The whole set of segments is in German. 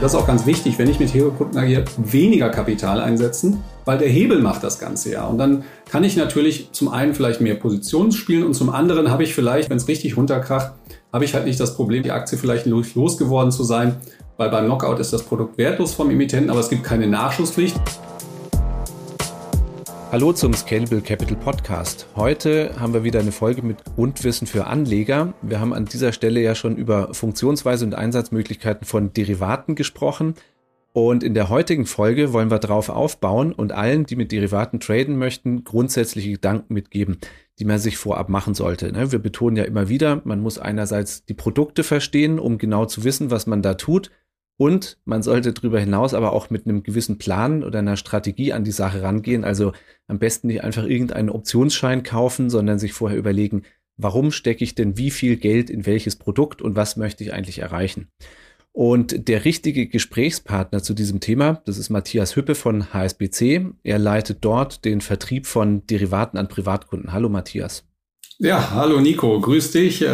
Das ist auch ganz wichtig, wenn ich mit Hebelprodukten agiere, weniger Kapital einsetzen, weil der Hebel macht das Ganze ja. Und dann kann ich natürlich zum einen vielleicht mehr Positionen spielen und zum anderen habe ich vielleicht, wenn es richtig runterkracht, habe ich halt nicht das Problem, die Aktie vielleicht losgeworden zu sein, weil beim Knock-Out ist das Produkt wertlos vom Emittenten, aber es gibt keine Nachschusspflicht. Hallo zum Scalable Capital Podcast. Heute haben wir wieder eine Folge mit Grundwissen für Anleger. Wir haben an dieser Stelle ja schon über Funktionsweise und Einsatzmöglichkeiten von Derivaten gesprochen. Und in der heutigen Folge wollen wir darauf aufbauen und allen, die mit Derivaten traden möchten, grundsätzliche Gedanken mitgeben, die man sich vorab machen sollte. Wir betonen ja immer wieder, man muss einerseits die Produkte verstehen, um genau zu wissen, was man da tut. Und man sollte darüber hinaus aber auch mit einem gewissen Plan oder einer Strategie an die Sache rangehen. Also am besten nicht einfach irgendeinen Optionsschein kaufen, sondern sich vorher überlegen, warum stecke ich denn wie viel Geld in welches Produkt und was möchte ich eigentlich erreichen. Und der richtige Gesprächspartner zu diesem Thema, das ist Matthias Hüppe von HSBC. Er leitet dort den Vertrieb von Derivaten an Privatkunden. Hallo Matthias. Ja, hallo Nico, grüß dich.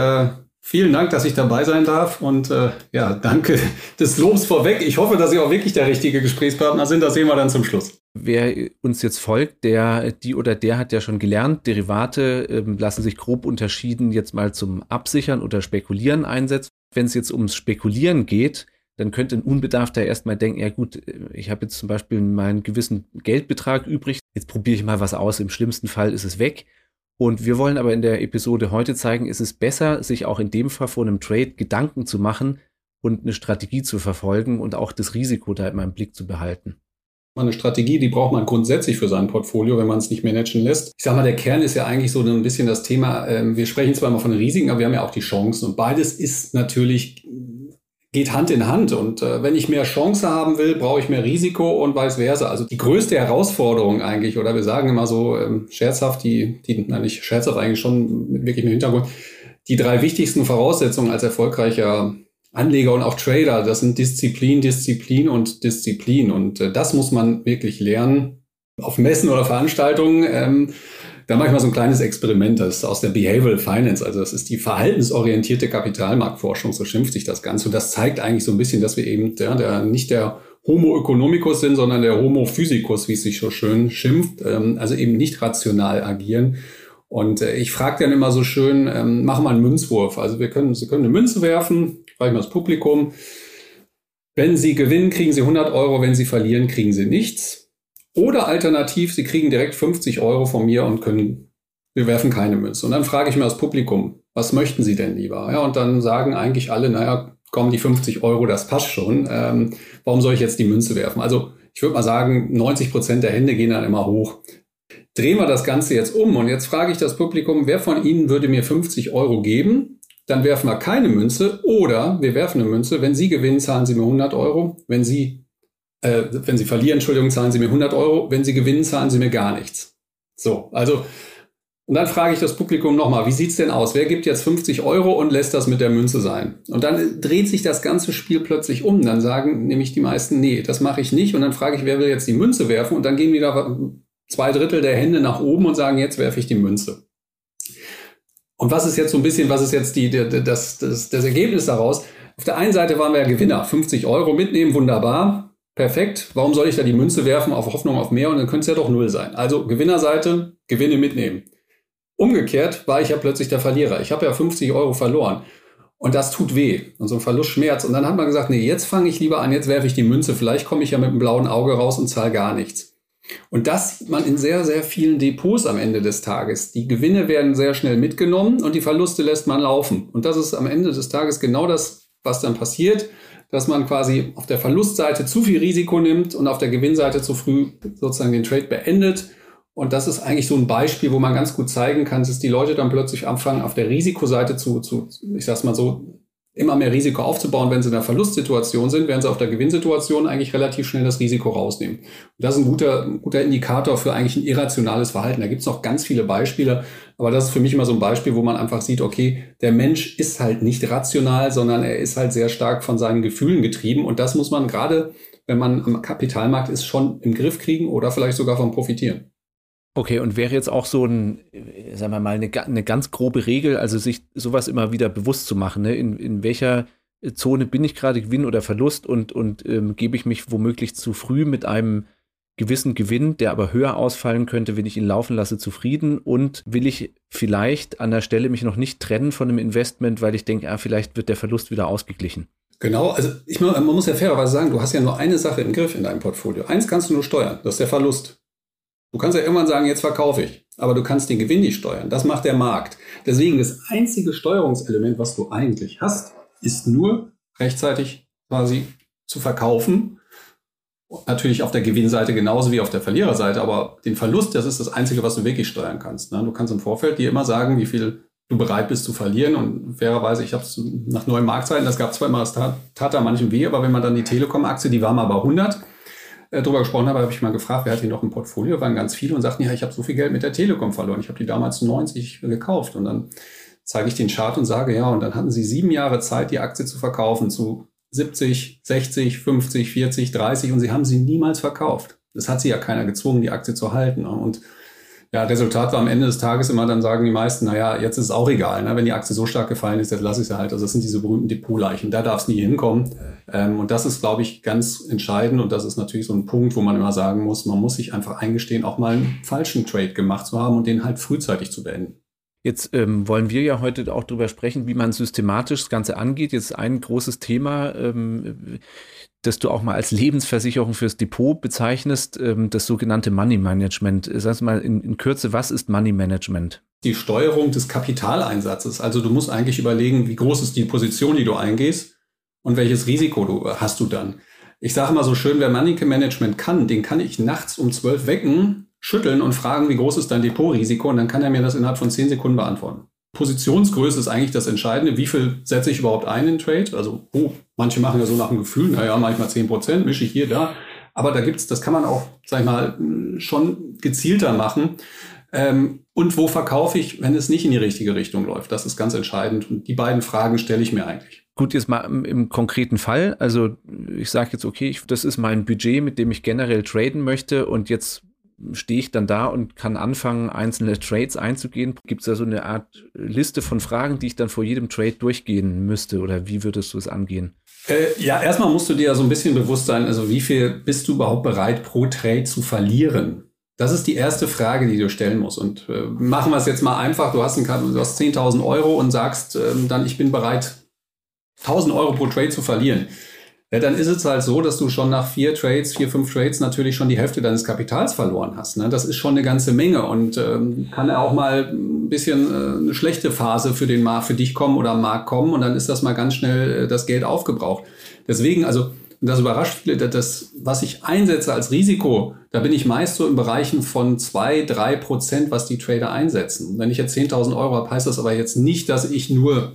Vielen Dank, dass ich dabei sein darf und danke des Lobs vorweg. Ich hoffe, dass Sie auch wirklich der richtige Gesprächspartner sind. Das sehen wir dann zum Schluss. Wer uns jetzt folgt, der hat ja schon gelernt, Derivate lassen sich grob unterschieden jetzt mal zum Absichern oder Spekulieren einsetzen. Wenn es jetzt ums Spekulieren geht, dann könnte ein Unbedarfter erstmal denken, ja gut, ich habe jetzt zum Beispiel meinen gewissen Geldbetrag übrig, jetzt probiere ich mal was aus, im schlimmsten Fall ist es weg. Und wir wollen aber in der Episode heute zeigen, es ist besser, sich auch in dem Fall vor einem Trade Gedanken zu machen und eine Strategie zu verfolgen und auch das Risiko da immer im Blick zu behalten. Eine Strategie, die braucht man grundsätzlich für sein Portfolio, wenn man es nicht managen lässt. Ich sag mal, der Kern ist ja eigentlich so ein bisschen das Thema, wir sprechen zwar immer von Risiken, aber wir haben ja auch die Chancen. Und beides ist natürlich, geht Hand in Hand. Und wenn ich mehr Chance haben will, brauche ich mehr Risiko und vice versa. Also die größte Herausforderung eigentlich, oder wir sagen immer so scherzhaft, nicht scherzhaft eigentlich schon, mit wirklichem Hintergrund, die drei wichtigsten Voraussetzungen als erfolgreicher Anleger und auch Trader, das sind Disziplin, Disziplin und Disziplin. Und das muss man wirklich lernen auf Messen oder Veranstaltungen. Da mache ich mal so ein kleines Experiment, das ist aus der Behavioral Finance, also das ist die verhaltensorientierte Kapitalmarktforschung, so schimpft sich das Ganze. Und das zeigt eigentlich so ein bisschen, dass wir eben nicht der Homo economicus sind, sondern der Homo physicus, wie es sich so schön schimpft, also eben nicht rational agieren. Und ich frage dann immer so schön, machen wir einen Münzwurf. Also Sie können eine Münze werfen, frage ich mal das Publikum. Wenn Sie gewinnen, kriegen Sie 100 Euro, wenn Sie verlieren, kriegen Sie nichts. Oder alternativ, Sie kriegen direkt 50 Euro von mir und wir werfen keine Münze. Und dann frage ich mir das Publikum, was möchten Sie denn lieber? Ja, und dann sagen eigentlich alle, komm, die 50 Euro, das passt schon. Warum soll ich jetzt die Münze werfen? Also ich würde mal sagen, 90% der Hände gehen dann immer hoch. Drehen wir das Ganze jetzt um und jetzt frage ich das Publikum, wer von Ihnen würde mir 50 Euro geben? Dann werfen wir keine Münze oder wir werfen eine Münze. Wenn Sie gewinnen, zahlen Sie mir 100 Euro. Wenn Sie verlieren, zahlen Sie mir 100 Euro. Wenn Sie gewinnen, zahlen Sie mir gar nichts. So, also, und dann frage ich das Publikum nochmal, wie sieht's denn aus? Wer gibt jetzt 50 Euro und lässt das mit der Münze sein? Und dann dreht sich das ganze Spiel plötzlich um. Dann sagen nämlich die meisten, nee, das mache ich nicht. Und dann frage ich, wer will jetzt die Münze werfen? Und dann gehen wieder 2/3 der Hände nach oben und sagen, jetzt werfe ich die Münze. Und was ist jetzt das Ergebnis daraus? Auf der einen Seite waren wir ja Gewinner. 50 Euro mitnehmen, wunderbar. Perfekt, warum soll ich da die Münze werfen auf Hoffnung auf mehr und dann könnte es ja doch 0 sein. Also Gewinnerseite, Gewinne mitnehmen. Umgekehrt war ich ja plötzlich der Verlierer. Ich habe ja 50 Euro verloren und das tut weh und so ein Verlust schmerzt. Und dann hat man gesagt, nee, jetzt fange ich lieber an, jetzt werfe ich die Münze, vielleicht komme ich ja mit einem blauen Auge raus und zahle gar nichts. Und das sieht man in sehr, sehr vielen Depots am Ende des Tages. Die Gewinne werden sehr schnell mitgenommen und die Verluste lässt man laufen. Und das ist am Ende des Tages genau das, was dann passiert, dass man quasi auf der Verlustseite zu viel Risiko nimmt und auf der Gewinnseite zu früh sozusagen den Trade beendet. Und das ist eigentlich so ein Beispiel, wo man ganz gut zeigen kann, dass die Leute dann plötzlich anfangen, auf der Risikoseite immer mehr Risiko aufzubauen, wenn sie in der Verlustsituation sind, während sie auf der Gewinnsituation eigentlich relativ schnell das Risiko rausnehmen. Und das ist ein guter Indikator für eigentlich ein irrationales Verhalten. Da gibt es noch ganz viele Beispiele, aber das ist für mich immer so ein Beispiel, wo man einfach sieht, okay, der Mensch ist halt nicht rational, sondern er ist halt sehr stark von seinen Gefühlen getrieben und das muss man gerade, wenn man am Kapitalmarkt ist, schon im Griff kriegen oder vielleicht sogar von profitieren. Okay, und wäre jetzt auch so eine ganz grobe Regel, also sich sowas immer wieder bewusst zu machen, ne? In welcher Zone bin ich gerade, Gewinn oder Verlust, und gebe ich mich womöglich zu früh mit einem gewissen Gewinn, der aber höher ausfallen könnte, wenn ich ihn laufen lasse, zufrieden, und will ich vielleicht an der Stelle mich noch nicht trennen von einem Investment, weil ich denke, vielleicht wird der Verlust wieder ausgeglichen. Genau, also man muss ja fairerweise sagen, du hast ja nur eine Sache im Griff in deinem Portfolio. Eins kannst du nur steuern, das ist der Verlust. Du kannst ja irgendwann sagen, jetzt verkaufe ich, aber du kannst den Gewinn nicht steuern, das macht der Markt. Deswegen das einzige Steuerungselement, was du eigentlich hast, ist nur rechtzeitig quasi zu verkaufen. Natürlich auf der Gewinnseite genauso wie auf der Verliererseite, aber den Verlust, das ist das Einzige, was du wirklich steuern kannst. Du kannst im Vorfeld dir immer sagen, wie viel du bereit bist zu verlieren, und fairerweise, ich habe es nach neuen Marktzeiten, das gab zwar immer, das tat da manchem weh, aber wenn man dann die Telekom-Aktie, die war mal bei 100, drüber gesprochen habe, habe ich mal gefragt, wer hat die noch im Portfolio, waren ganz viele und sagten, ja, ich habe so viel Geld mit der Telekom verloren, ich habe die damals 90 gekauft, und dann zeige ich den Chart und sage, ja, und dann hatten sie 7 Jahre Zeit, die Aktie zu verkaufen, zu 70, 60, 50, 40, 30, und sie haben sie niemals verkauft. Das hat sie ja keiner gezwungen, die Aktie zu halten. Und ja, Resultat war am Ende des Tages immer, dann sagen die meisten, naja, jetzt ist es auch egal, ne? Wenn die Aktie so stark gefallen ist, jetzt lasse ich sie halt. Also das sind diese berühmten Depotleichen, da darf es nie hinkommen. Und das ist, glaube ich, ganz entscheidend, und das ist natürlich so ein Punkt, wo man immer sagen muss, man muss sich einfach eingestehen, auch mal einen falschen Trade gemacht zu haben und den halt frühzeitig zu beenden. Jetzt wollen wir ja heute auch darüber sprechen, wie man systematisch das Ganze angeht. Jetzt ein großes Thema, das du auch mal als Lebensversicherung fürs Depot bezeichnest, das sogenannte Money Management. Sag mal in Kürze, was ist Money Management? Die Steuerung des Kapitaleinsatzes. Also du musst eigentlich überlegen, wie groß ist die Position, die du eingehst, und welches Risiko hast du dann. Ich sage mal so schön, wer Money Management kann, den kann ich nachts um 12 wecken, schütteln und fragen, wie groß ist dein Depotrisiko, und dann kann er mir das innerhalb von 10 Sekunden beantworten. Positionsgröße ist eigentlich das Entscheidende. Wie viel setze ich überhaupt ein in Trade? Also, manche machen ja so nach dem Gefühl, naja, manchmal 10%, mische ich hier, da. Aber da gibt's, das kann man auch, sag ich mal, schon gezielter machen. Und wo verkaufe ich, wenn es nicht in die richtige Richtung läuft? Das ist ganz entscheidend. Und die beiden Fragen stelle ich mir eigentlich. Gut, jetzt mal im konkreten Fall. Also, ich sage jetzt, okay, das ist mein Budget, mit dem ich generell traden möchte, und jetzt stehe ich dann da und kann anfangen, einzelne Trades einzugehen? Gibt es da so eine Art Liste von Fragen, die ich dann vor jedem Trade durchgehen müsste? Oder wie würdest du es angehen? Ja, erstmal musst du dir ja so ein bisschen bewusst sein, also wie viel bist du überhaupt bereit, pro Trade zu verlieren? Das ist die erste Frage, die du stellen musst. Und machen wir es jetzt mal einfach. Du hast 10.000 Euro und sagst dann, ich bin bereit, 1.000 Euro pro Trade zu verlieren. Ja, dann ist es halt so, dass du schon nach 4, 5 Trades natürlich schon die Hälfte deines Kapitals verloren hast. Ne? Das ist schon eine ganze Menge, und kann ja auch mal ein bisschen eine schlechte Phase für dich oder am Markt kommen, und dann ist das mal ganz schnell das Geld aufgebraucht. Deswegen, also das überrascht viele, das, was ich einsetze als Risiko, da bin ich meist so in Bereichen von 2-3%, was die Trader einsetzen. Wenn ich jetzt 10.000 Euro habe, heißt das aber jetzt nicht, dass ich nur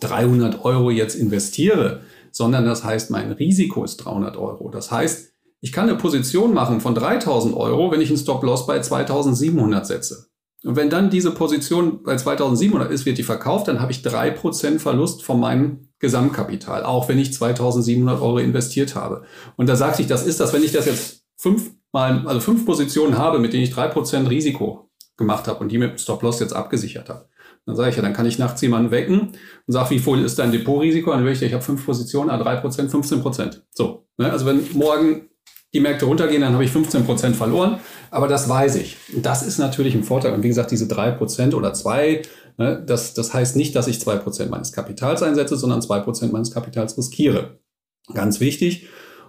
300 Euro jetzt investiere, sondern das heißt, mein Risiko ist 300 Euro. Das heißt, ich kann eine Position machen von 3.000 Euro, wenn ich einen Stop-Loss bei 2.700 setze. Und wenn dann diese Position bei 2.700 ist, wird die verkauft, dann habe ich 3% Verlust von meinem Gesamtkapital, auch wenn ich 2.700 Euro investiert habe. Und da sagt sich, das ist das, wenn ich das jetzt 5 Positionen habe, mit denen ich 3% Risiko gemacht habe und die mit dem Stop-Loss jetzt abgesichert habe. Dann sage ich ja, dann kann ich nachts jemanden wecken und sage, wie voll ist dein Depotrisiko? Dann höre ich, ich habe 5 Positionen, 3%, 15%. So, ne? Also wenn morgen die Märkte runtergehen, dann habe ich 15% verloren. Aber das weiß ich. Und das ist natürlich ein Vorteil. Und wie gesagt, diese 3% oder 2, ne? Das heißt nicht, dass ich 2% meines Kapitals einsetze, sondern 2% meines Kapitals riskiere. Ganz wichtig.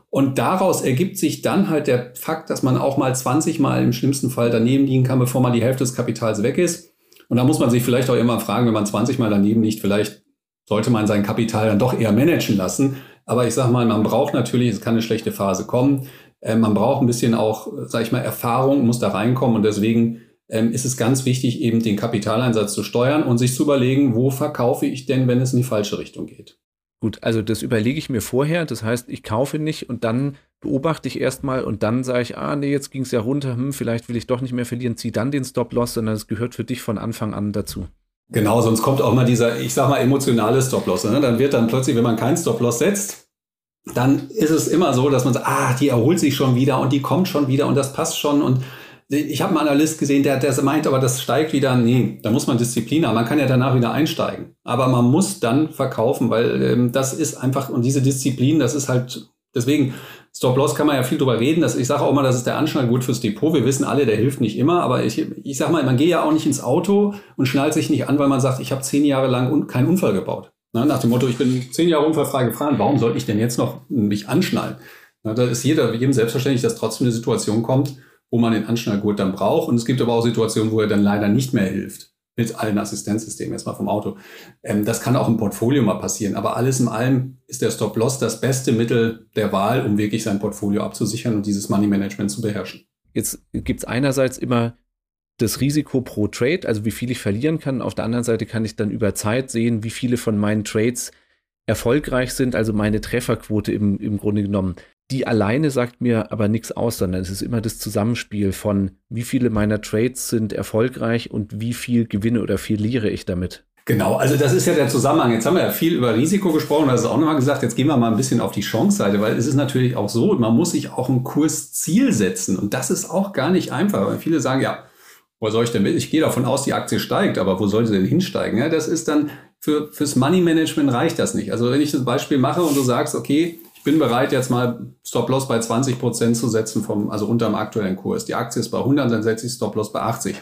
Und daraus ergibt sich dann halt der Fakt, dass man auch mal 20 Mal im schlimmsten Fall daneben liegen kann, bevor man die Hälfte des Kapitals weg ist. Und da muss man sich vielleicht auch immer fragen, wenn man 20 Mal daneben liegt, vielleicht sollte man sein Kapital dann doch eher managen lassen. Aber ich sage mal, man braucht natürlich, es kann eine schlechte Phase kommen, man braucht ein bisschen auch, sage ich mal, Erfahrung, muss da reinkommen. Und deswegen ist es ganz wichtig, eben den Kapitaleinsatz zu steuern und sich zu überlegen, wo verkaufe ich denn, wenn es in die falsche Richtung geht. Gut, also das überlege ich mir vorher. Das heißt, ich kaufe nicht und dann beobachte ich erstmal und dann sage ich, nee, jetzt ging es ja runter, vielleicht will ich doch nicht mehr verlieren, zieh dann den Stop-Loss, sondern es gehört für dich von Anfang an dazu. Genau, sonst kommt auch mal dieser, ich sag mal, emotionale Stop-Loss. Ne? Dann wird dann plötzlich, wenn man keinen Stop-Loss setzt, dann ist es immer so, dass man sagt, die erholt sich schon wieder und die kommt schon wieder und das passt schon, und Ich habe einen Analyst gesehen, der meint, aber das steigt wieder. Nee, da muss man Disziplin haben. Man kann ja danach wieder einsteigen. Aber man muss dann verkaufen, weil das ist einfach, und diese Disziplin, das ist halt, deswegen, Stop-Loss kann man ja viel drüber reden. Ich sage auch mal, das ist der Anschnall gut fürs Depot. Wir wissen alle, der hilft nicht immer. Aber ich sage mal, man geht ja auch nicht ins Auto und schnallt sich nicht an, weil man sagt, ich habe 10 Jahre lang keinen Unfall gebaut. Nach dem Motto, ich bin 10 Jahre unfallfrei gefahren. Warum sollte ich denn jetzt noch mich anschnallen? Da ist jedem selbstverständlich, dass trotzdem eine Situation kommt, wo man den Anschnallgurt dann braucht. Und es gibt aber auch Situationen, wo er dann leider nicht mehr hilft. Mit allen Assistenzsystemen, erstmal vom Auto. Das kann auch im Portfolio mal passieren. Aber alles in allem ist der Stop-Loss das beste Mittel der Wahl, um wirklich sein Portfolio abzusichern und dieses Money-Management zu beherrschen. Jetzt gibt es einerseits immer das Risiko pro Trade, also wie viel ich verlieren kann. Auf der anderen Seite kann ich dann über Zeit sehen, wie viele von meinen Trades erfolgreich sind, also meine Trefferquote im Grunde genommen. Die alleine sagt mir aber nichts aus, sondern es ist immer das Zusammenspiel von, wie viele meiner Trades sind erfolgreich und wie viel gewinne oder verliere ich damit. Genau, also das ist ja der Zusammenhang. Jetzt haben wir ja viel über Risiko gesprochen, das ist auch nochmal gesagt, jetzt gehen wir mal ein bisschen auf die Chance-Seite, weil es ist natürlich auch so, man muss sich auch ein Kursziel setzen und das ist auch gar nicht einfach, weil viele sagen, ja, wo soll ich denn mit? Ich gehe davon aus, die Aktie steigt, aber wo soll sie denn hinsteigen? Ja, das ist dann, fürs Money-Management reicht das nicht. Also wenn ich das Beispiel mache und du sagst, okay, bin bereit, jetzt mal Stop-Loss bei 20% zu setzen, also unter dem aktuellen Kurs. Die Aktie ist bei 100, dann setze ich Stop-Loss bei 80.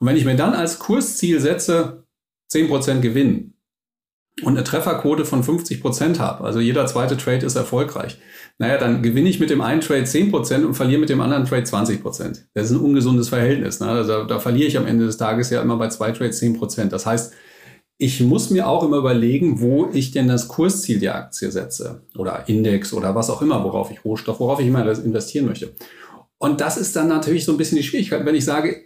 Und wenn ich mir dann als Kursziel setze, 10% Gewinn und eine Trefferquote von 50% habe, also jeder zweite Trade ist erfolgreich, naja, dann gewinne ich mit dem einen Trade 10% und verliere mit dem anderen Trade 20%. Das ist ein ungesundes Verhältnis. Ne? Also da verliere ich am Ende des Tages ja immer bei 2 Trades 10%. Das heißt, ich muss mir auch immer überlegen, wo ich denn das Kursziel der Aktie setze oder Index oder was auch immer, worauf ich immer investieren möchte. Und das ist dann natürlich so ein bisschen die Schwierigkeit. Wenn ich sage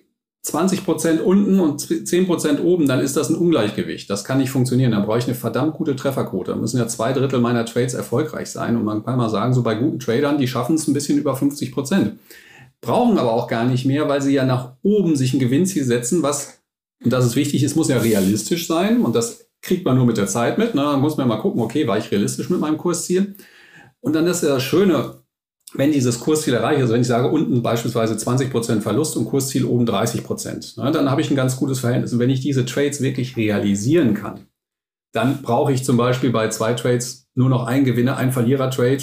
20% unten und 10% oben, dann ist das ein Ungleichgewicht. Das kann nicht funktionieren. Da brauche ich eine verdammt gute Trefferquote. Da müssen ja 2 Drittel meiner Trades erfolgreich sein. Und man kann mal sagen, so bei guten Tradern, die schaffen es ein bisschen über 50%. Brauchen aber auch gar nicht mehr, weil sie ja nach oben sich ein Gewinnziel setzen, was... Und das ist wichtig, es muss ja realistisch sein und das kriegt man nur mit der Zeit mit. Ne? Dann muss man mal gucken, okay, war ich realistisch mit meinem Kursziel? Und dann ist ja das Schöne, wenn dieses Kursziel erreicht ist, also wenn ich sage, unten beispielsweise 20% Verlust und Kursziel oben 30%, ne? Dann habe ich ein ganz gutes Verhältnis. Und wenn ich diese Trades wirklich realisieren kann, dann brauche ich zum Beispiel bei 2 Trades nur noch einen Gewinner, einen Verlierer-Trade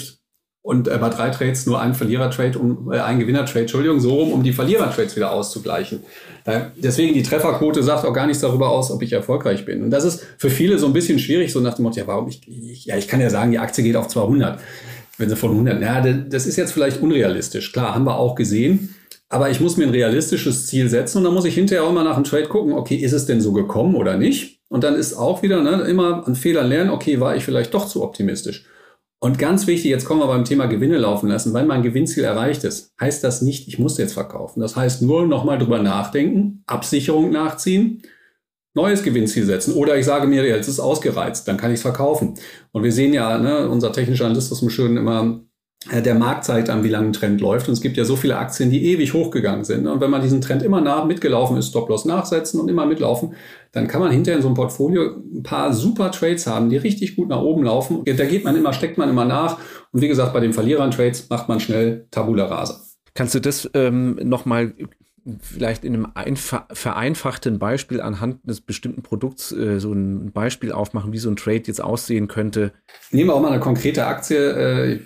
und bei 3 Trades nur einen Verlierer-Trade und einen Gewinner-Trade, so rum, um die Verlierer-Trades wieder auszugleichen. Deswegen, die Trefferquote sagt auch gar nichts darüber aus, ob ich erfolgreich bin. Und das ist für viele so ein bisschen schwierig, so nach dem Motto, ja, warum? Ich kann ja sagen, die Aktie geht auf 200. Wenn sie von 100, na, das ist jetzt vielleicht unrealistisch. Klar, haben wir auch gesehen. Aber ich muss mir ein realistisches Ziel setzen und dann muss ich hinterher auch mal nach einem Trade gucken, okay, ist es denn so gekommen oder nicht? Und dann ist auch wieder, ne, immer an Fehlern lernen, okay, war ich vielleicht doch zu optimistisch. Und ganz wichtig, jetzt kommen wir beim Thema Gewinne laufen lassen. Wenn mein Gewinnziel erreicht ist, heißt das nicht, ich muss jetzt verkaufen. Das heißt nur nochmal drüber nachdenken, Absicherung nachziehen, neues Gewinnziel setzen. Oder ich sage mir, jetzt ist es ausgereizt, dann kann ich es verkaufen. Und wir sehen ja, ne, unser technischer Analyst ist im Schönen immer, der Markt zeigt an, wie lange ein Trend läuft. Und es gibt ja so viele Aktien, die ewig hochgegangen sind. Und wenn man diesen Trend immer mitgelaufen ist, Stop-Loss nachsetzen und immer mitlaufen, dann kann man hinterher in so einem Portfolio ein paar super Trades haben, die richtig gut nach oben laufen. Da steckt man immer nach. Und wie gesagt, bei den Verlierern-Trades macht man schnell Tabula rasa. Kannst du das nochmal vielleicht in einem vereinfachten Beispiel anhand eines bestimmten Produkts so ein Beispiel aufmachen, wie so ein Trade jetzt aussehen könnte? Nehmen wir auch mal eine konkrete Aktie.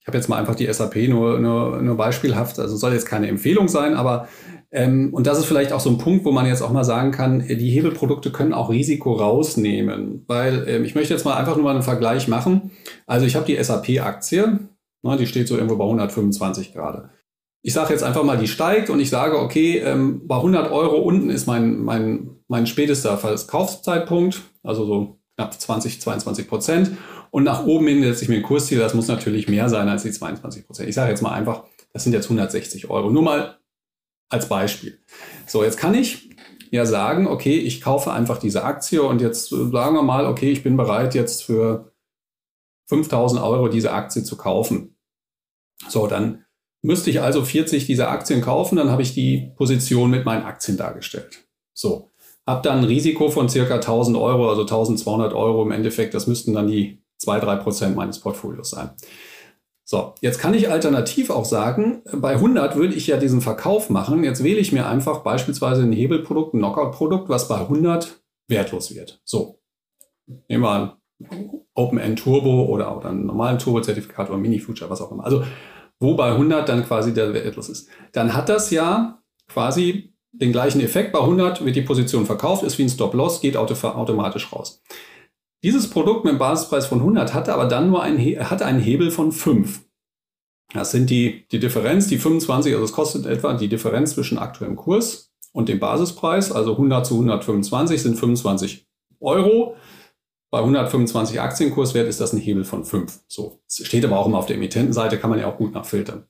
Ich habe jetzt mal einfach die SAP nur beispielhaft. Also soll jetzt keine Empfehlung sein, aber und das ist vielleicht auch so ein Punkt, wo man jetzt auch mal sagen kann, die Hebelprodukte können auch Risiko rausnehmen, weil ich möchte jetzt mal einfach nur mal einen Vergleich machen. Also ich habe die SAP-Aktie, ne, die steht so irgendwo bei 125 gerade. Ich sage jetzt einfach mal, die steigt und ich sage, okay, bei 100 Euro unten ist mein spätester Verkaufszeitpunkt, also so knapp 22%. Und nach oben hin setze ich mir ein Kursziel, das muss natürlich mehr sein als die 22%. Ich sage jetzt mal einfach, das sind jetzt 160 Euro. Nur mal als Beispiel. So, jetzt kann ich ja sagen, okay, ich kaufe einfach diese Aktie und jetzt sagen wir mal, okay, ich bin bereit, jetzt für 5.000 Euro diese Aktie zu kaufen. So, dann müsste ich also 40 dieser Aktien kaufen, dann habe ich die Position mit meinen Aktien dargestellt. So, habe dann ein Risiko von circa 1.000 Euro, also 1.200 Euro im Endeffekt, das müssten dann die 2-3% meines Portfolios sein. So, jetzt kann ich alternativ auch sagen, bei 100 würde ich ja diesen Verkauf machen. Jetzt wähle ich mir einfach beispielsweise ein Hebelprodukt, ein Knock-Out-Produkt, was bei 100 wertlos wird. So, nehmen wir an, Open-End Turbo oder einen normalen Turbo-Zertifikat oder Mini-Future, was auch immer. Also, wo bei 100 dann quasi der wertlos ist. Dann hat das ja quasi den gleichen Effekt. Bei 100 wird die Position verkauft, ist wie ein Stop-Loss, geht automatisch raus. Dieses Produkt mit einem Basispreis von 100 hatte aber dann nur einen Hebel von 5. Das sind die Differenz, die 25, also es kostet etwa die Differenz zwischen aktuellem Kurs und dem Basispreis, also 100 zu 125 sind 25 Euro. Bei 125 Aktienkurswert ist das ein Hebel von 5. So, das steht aber auch immer auf der Emittentenseite, kann man ja auch gut nachfiltern.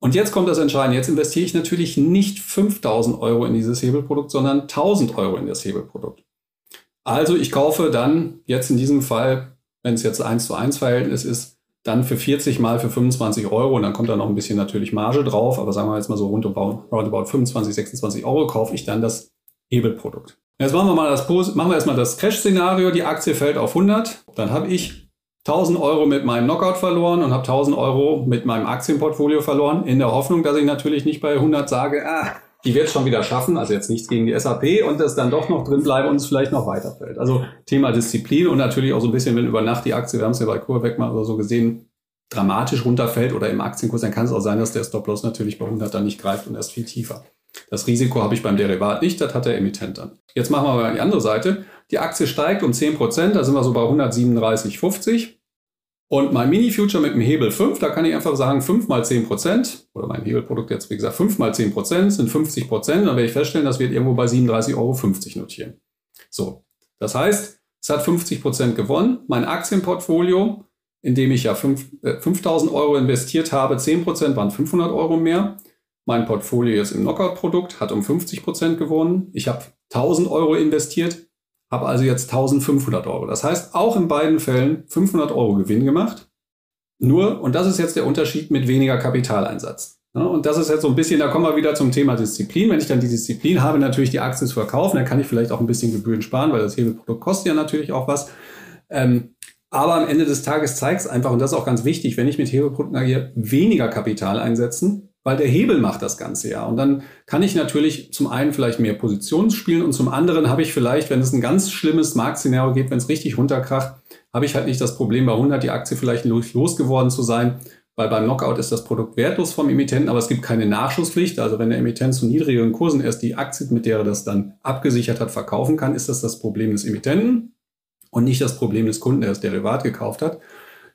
Und jetzt kommt das Entscheidende. Jetzt investiere ich natürlich nicht 5.000 Euro in dieses Hebelprodukt, sondern 1.000 Euro in das Hebelprodukt. Also ich kaufe dann jetzt in diesem Fall, wenn es jetzt 1:1 Verhältnis ist, dann für 40 mal für 25 Euro und dann kommt da noch ein bisschen natürlich Marge drauf, aber sagen wir jetzt mal so roundabout 25, 26 Euro kaufe ich dann das Hebelprodukt. Jetzt machen wir erstmal das Crash-Szenario, die Aktie fällt auf 100, dann habe ich 1.000 Euro mit meinem Knockout verloren und habe 1.000 Euro mit meinem Aktienportfolio verloren, in der Hoffnung, dass ich natürlich nicht bei 100 sage, die wird es schon wieder schaffen, also jetzt nichts gegen die SAP und das dann doch noch drin bleibt und es vielleicht noch weiterfällt. Also Thema Disziplin und natürlich auch so ein bisschen, wenn über Nacht die Aktie, wir haben es ja bei CureVac mal oder so gesehen, dramatisch runterfällt oder im Aktienkurs, dann kann es auch sein, dass der Stop-Loss natürlich bei 100 dann nicht greift und erst viel tiefer. Das Risiko habe ich beim Derivat nicht, das hat der Emittent dann. Jetzt machen wir mal die andere Seite. Die Aktie steigt um 10%, da sind wir so bei 137,50. Und mein Mini-Future mit dem Hebel 5, da kann ich einfach sagen 5 mal 10%, oder mein Hebelprodukt jetzt, wie gesagt, 5 mal 10% sind 50%, dann werde ich feststellen, das wird irgendwo bei 37,50 Euro notieren. So, das heißt, es hat 50% gewonnen. Mein Aktienportfolio, in dem ich ja 5.000 Euro investiert habe, 10% waren 500 Euro mehr. Mein Portfolio jetzt im Knockout-Produkt hat um 50% gewonnen. Ich habe 1.000 Euro investiert, habe also jetzt 1.500 Euro. Das heißt, auch in beiden Fällen 500 Euro Gewinn gemacht. Nur, und das ist jetzt der Unterschied mit weniger Kapitaleinsatz. Und das ist jetzt so ein bisschen, da kommen wir wieder zum Thema Disziplin. Wenn ich dann die Disziplin habe, natürlich die Aktien zu verkaufen, dann kann ich vielleicht auch ein bisschen Gebühren sparen, weil das Hebelprodukt kostet ja natürlich auch was. Aber am Ende des Tages zeigt es einfach, und das ist auch ganz wichtig, wenn ich mit Hebelprodukten agiere, weniger Kapital einsetzen, weil der Hebel macht das Ganze ja. Und dann kann ich natürlich zum einen vielleicht mehr Positionen spielen und zum anderen habe ich vielleicht, wenn es ein ganz schlimmes Marktszenario gibt, wenn es richtig runterkracht, habe ich halt nicht das Problem, bei 100 die Aktie vielleicht losgeworden zu sein, weil beim Knockout ist das Produkt wertlos vom Emittenten, aber es gibt keine Nachschusspflicht. Also wenn der Emittent zu niedrigeren Kursen erst die Aktie, mit der er das dann abgesichert hat, verkaufen kann, ist das das Problem des Emittenten und nicht das Problem des Kunden, der das Derivat gekauft hat.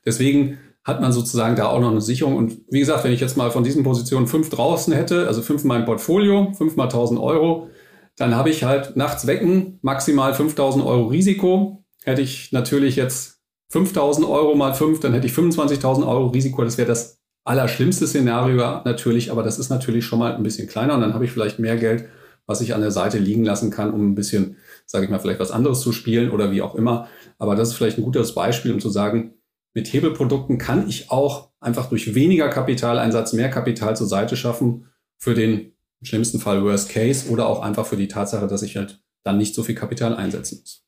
Deswegen hat man sozusagen da auch noch eine Sicherung. Und wie gesagt, wenn ich jetzt mal von diesen Positionen 5 draußen hätte, also 5 in meinem Portfolio, 5 mal 1.000 Euro, dann habe ich halt nachts wecken, maximal 5.000 Euro Risiko. Hätte ich natürlich jetzt 5.000 Euro mal 5, dann hätte ich 25.000 Euro Risiko. Das wäre das allerschlimmste Szenario natürlich, aber das ist natürlich schon mal ein bisschen kleiner. Und dann habe ich vielleicht mehr Geld, was ich an der Seite liegen lassen kann, um ein bisschen, sage ich mal, vielleicht was anderes zu spielen oder wie auch immer. Aber das ist vielleicht ein gutes Beispiel, um zu sagen, mit Hebelprodukten kann ich auch einfach durch weniger Kapitaleinsatz mehr Kapital zur Seite schaffen für den im schlimmsten Fall Worst Case oder auch einfach für die Tatsache, dass ich halt dann nicht so viel Kapital einsetzen muss.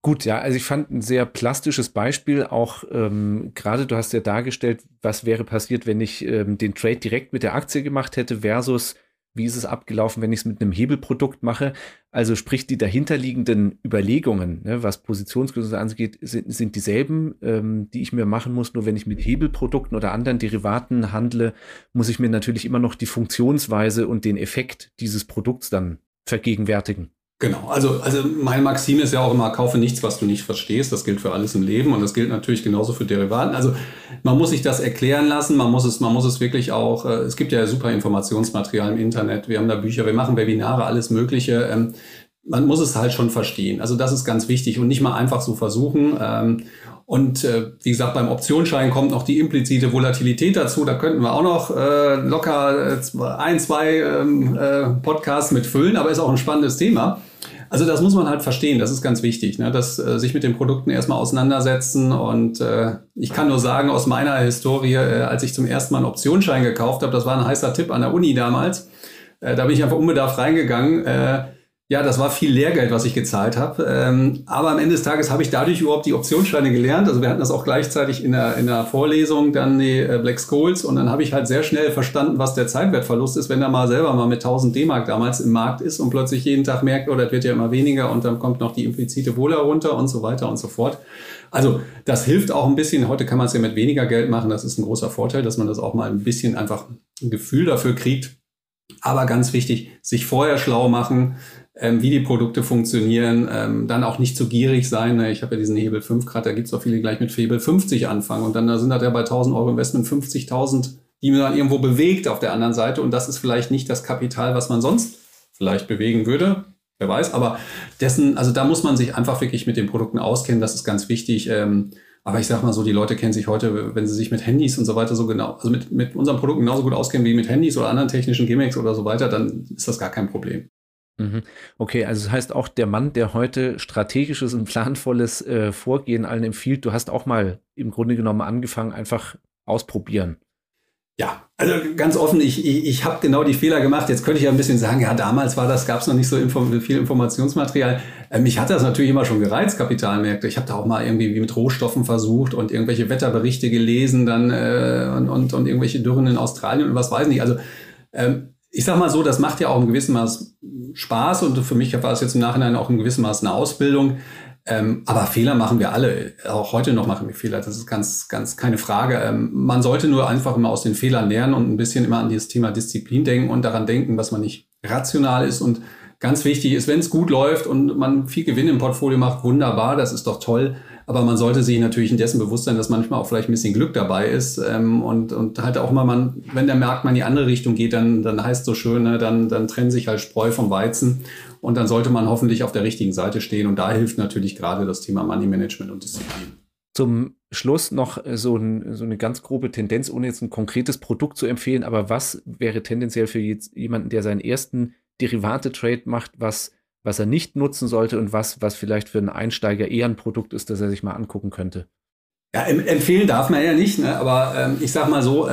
Gut, ja, also ich fand ein sehr plastisches Beispiel, auch gerade du hast ja dargestellt, was wäre passiert, wenn ich den Trade direkt mit der Aktie gemacht hätte versus wie ist es abgelaufen, wenn ich es mit einem Hebelprodukt mache? Also sprich, die dahinterliegenden Überlegungen, ne, was Positionsgrößen angeht, sind dieselben, die ich mir machen muss. Nur wenn ich mit Hebelprodukten oder anderen Derivaten handle, muss ich mir natürlich immer noch die Funktionsweise und den Effekt dieses Produkts dann vergegenwärtigen. Genau, also meine Maxime ist ja auch immer, kaufe nichts, was du nicht verstehst. Das gilt für alles im Leben und das gilt natürlich genauso für Derivaten. Also man muss sich das erklären lassen, man muss es wirklich auch, es gibt ja super Informationsmaterial im Internet, wir haben da Bücher, wir machen Webinare, alles Mögliche. Man muss es halt schon verstehen. Also das ist ganz wichtig und nicht mal einfach so versuchen. Und wie gesagt, beim Optionsschein kommt noch die implizite Volatilität dazu. Da könnten wir auch noch locker zwei Podcasts mitfüllen, aber ist auch ein spannendes Thema. Also das muss man halt verstehen, das ist ganz wichtig, ne? Dass sich mit den Produkten erstmal auseinandersetzen und ich kann nur sagen, aus meiner Historie, als ich zum ersten Mal einen Optionsschein gekauft habe, das war ein heißer Tipp an der Uni damals, da bin ich einfach unbedarft reingegangen, Ja, das war viel Lehrgeld, was ich gezahlt habe. Aber am Ende des Tages habe ich dadurch überhaupt die Optionsscheine gelernt. Also wir hatten das auch gleichzeitig in der Vorlesung, dann die Black Scholes. Und dann habe ich halt sehr schnell verstanden, was der Zeitwertverlust ist, wenn er mal selber mal mit 1000 D-Mark damals im Markt ist und plötzlich jeden Tag merkt, oh, das wird ja immer weniger und dann kommt noch die implizite Wohler runter und so weiter und so fort. Also das hilft auch ein bisschen. Heute kann man es ja mit weniger Geld machen. Das ist ein großer Vorteil, dass man das auch mal ein bisschen einfach ein Gefühl dafür kriegt. Aber ganz wichtig, sich vorher schlau machen, wie die Produkte funktionieren, dann auch nicht zu gierig sein. Ich habe ja diesen Hebel 5 Grad, da gibt es auch viele, die gleich mit Hebel 50 anfangen. Und dann da sind das ja bei 1.000 Euro Investment 50.000, die man dann irgendwo bewegt auf der anderen Seite. Und das ist vielleicht nicht das Kapital, was man sonst vielleicht bewegen würde. Wer weiß, aber also da muss man sich einfach wirklich mit den Produkten auskennen. Das ist ganz wichtig. Aber ich sag mal so, die Leute kennen sich heute, wenn sie sich mit Handys und so weiter so genau, also mit unseren Produkten genauso gut auskennen wie mit Handys oder anderen technischen Gimmicks oder so weiter, dann ist das gar kein Problem. Okay, also das heißt auch, der Mann, der heute strategisches und planvolles Vorgehen allen empfiehlt, du hast auch mal im Grunde genommen angefangen, einfach ausprobieren. Ja, also ganz offen, ich habe genau die Fehler gemacht. Jetzt könnte ich ja ein bisschen sagen, ja, damals gab es noch nicht so viel Informationsmaterial. Mich hat das natürlich immer schon gereizt, Kapitalmärkte. Ich habe da auch mal irgendwie mit Rohstoffen versucht und irgendwelche Wetterberichte gelesen dann und irgendwelche Dürren in Australien und was weiß ich nicht. Also ich sag mal so, das macht ja auch im gewissen Maß Spaß und für mich war es jetzt im Nachhinein auch im gewissen Maß eine Ausbildung. Aber Fehler machen wir alle. Auch heute noch machen wir Fehler. Das ist ganz keine Frage. Man sollte nur einfach immer aus den Fehlern lernen und ein bisschen immer an dieses Thema Disziplin denken und daran denken, dass man nicht rational ist. Und ganz wichtig ist, wenn es gut läuft und man viel Gewinn im Portfolio macht, wunderbar, das ist doch toll. Aber man sollte sich natürlich dessen bewusst sein, dass manchmal auch vielleicht ein bisschen Glück dabei ist. Und halt auch mal, wenn der Markt mal in die andere Richtung geht, dann heißt es so schön, ne, dann trennen sich halt Spreu vom Weizen. Und dann sollte man hoffentlich auf der richtigen Seite stehen. Und da hilft natürlich gerade das Thema Money Management und Disziplin. Zum Schluss noch so eine ganz grobe Tendenz, ohne jetzt ein konkretes Produkt zu empfehlen. Aber was wäre tendenziell für jemanden, der seinen ersten Derivate-Trade macht, was er nicht nutzen sollte und was vielleicht für einen Einsteiger eher ein Produkt ist, das er sich mal angucken könnte? Ja, empfehlen darf man ja nicht, ne? Aber ich sag mal so,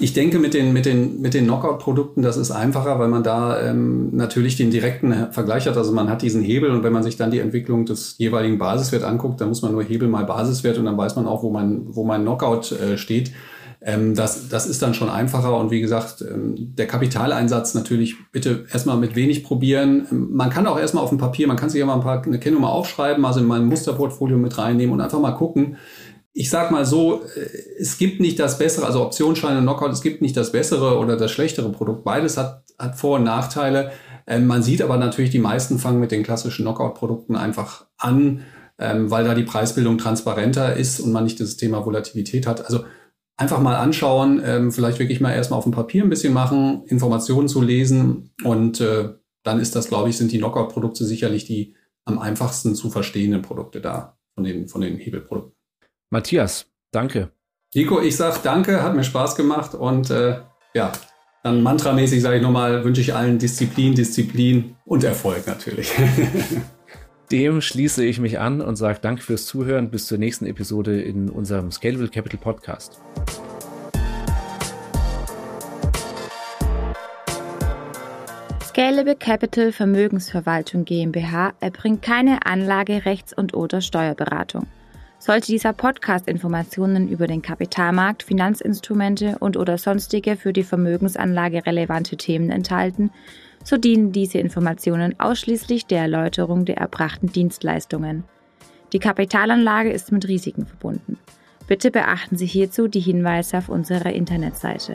ich denke mit den Knockout-Produkten, das ist einfacher, weil man da natürlich den direkten Vergleich hat. Also man hat diesen Hebel und wenn man sich dann die Entwicklung des jeweiligen Basiswert anguckt, dann muss man nur Hebel mal Basiswert und dann weiß man auch, wo mein Knockout steht. Das ist dann schon einfacher und wie gesagt, der Kapitaleinsatz natürlich bitte erstmal mit wenig probieren. Man kann auch erstmal auf dem Papier, man kann sich ja mal eine Kennnummer aufschreiben, also in meinem Musterportfolio mit reinnehmen und einfach mal gucken. Ich sag mal so, es gibt nicht das bessere, also Optionsscheine und Knockout, es gibt nicht das bessere oder das schlechtere Produkt. Beides hat Vor- und Nachteile. Man sieht aber natürlich, die meisten fangen mit den klassischen Knockout-Produkten einfach an, weil da die Preisbildung transparenter ist und man nicht das Thema Volatilität hat. Also einfach mal anschauen, vielleicht wirklich mal erstmal auf dem Papier ein bisschen machen, Informationen zu lesen und dann ist das, glaube ich, sind die Knockout-Produkte sicherlich die am einfachsten zu verstehenden Produkte da von den Hebelprodukten. Matthias, danke. Nico, ich sage danke, hat mir Spaß gemacht und ja, dann mantramäßig sage ich nochmal, wünsche ich allen Disziplin und Erfolg natürlich. Dem schließe ich mich an und sage danke fürs Zuhören. Bis zur nächsten Episode in unserem Scalable Capital Podcast. Scalable Capital Vermögensverwaltung GmbH erbringt keine Anlage-, Rechts- und/oder Steuerberatung. Sollte dieser Podcast Informationen über den Kapitalmarkt, Finanzinstrumente und/oder sonstige für die Vermögensanlage relevante Themen enthalten, so dienen diese Informationen ausschließlich der Erläuterung der erbrachten Dienstleistungen. Die Kapitalanlage ist mit Risiken verbunden. Bitte beachten Sie hierzu die Hinweise auf unserer Internetseite.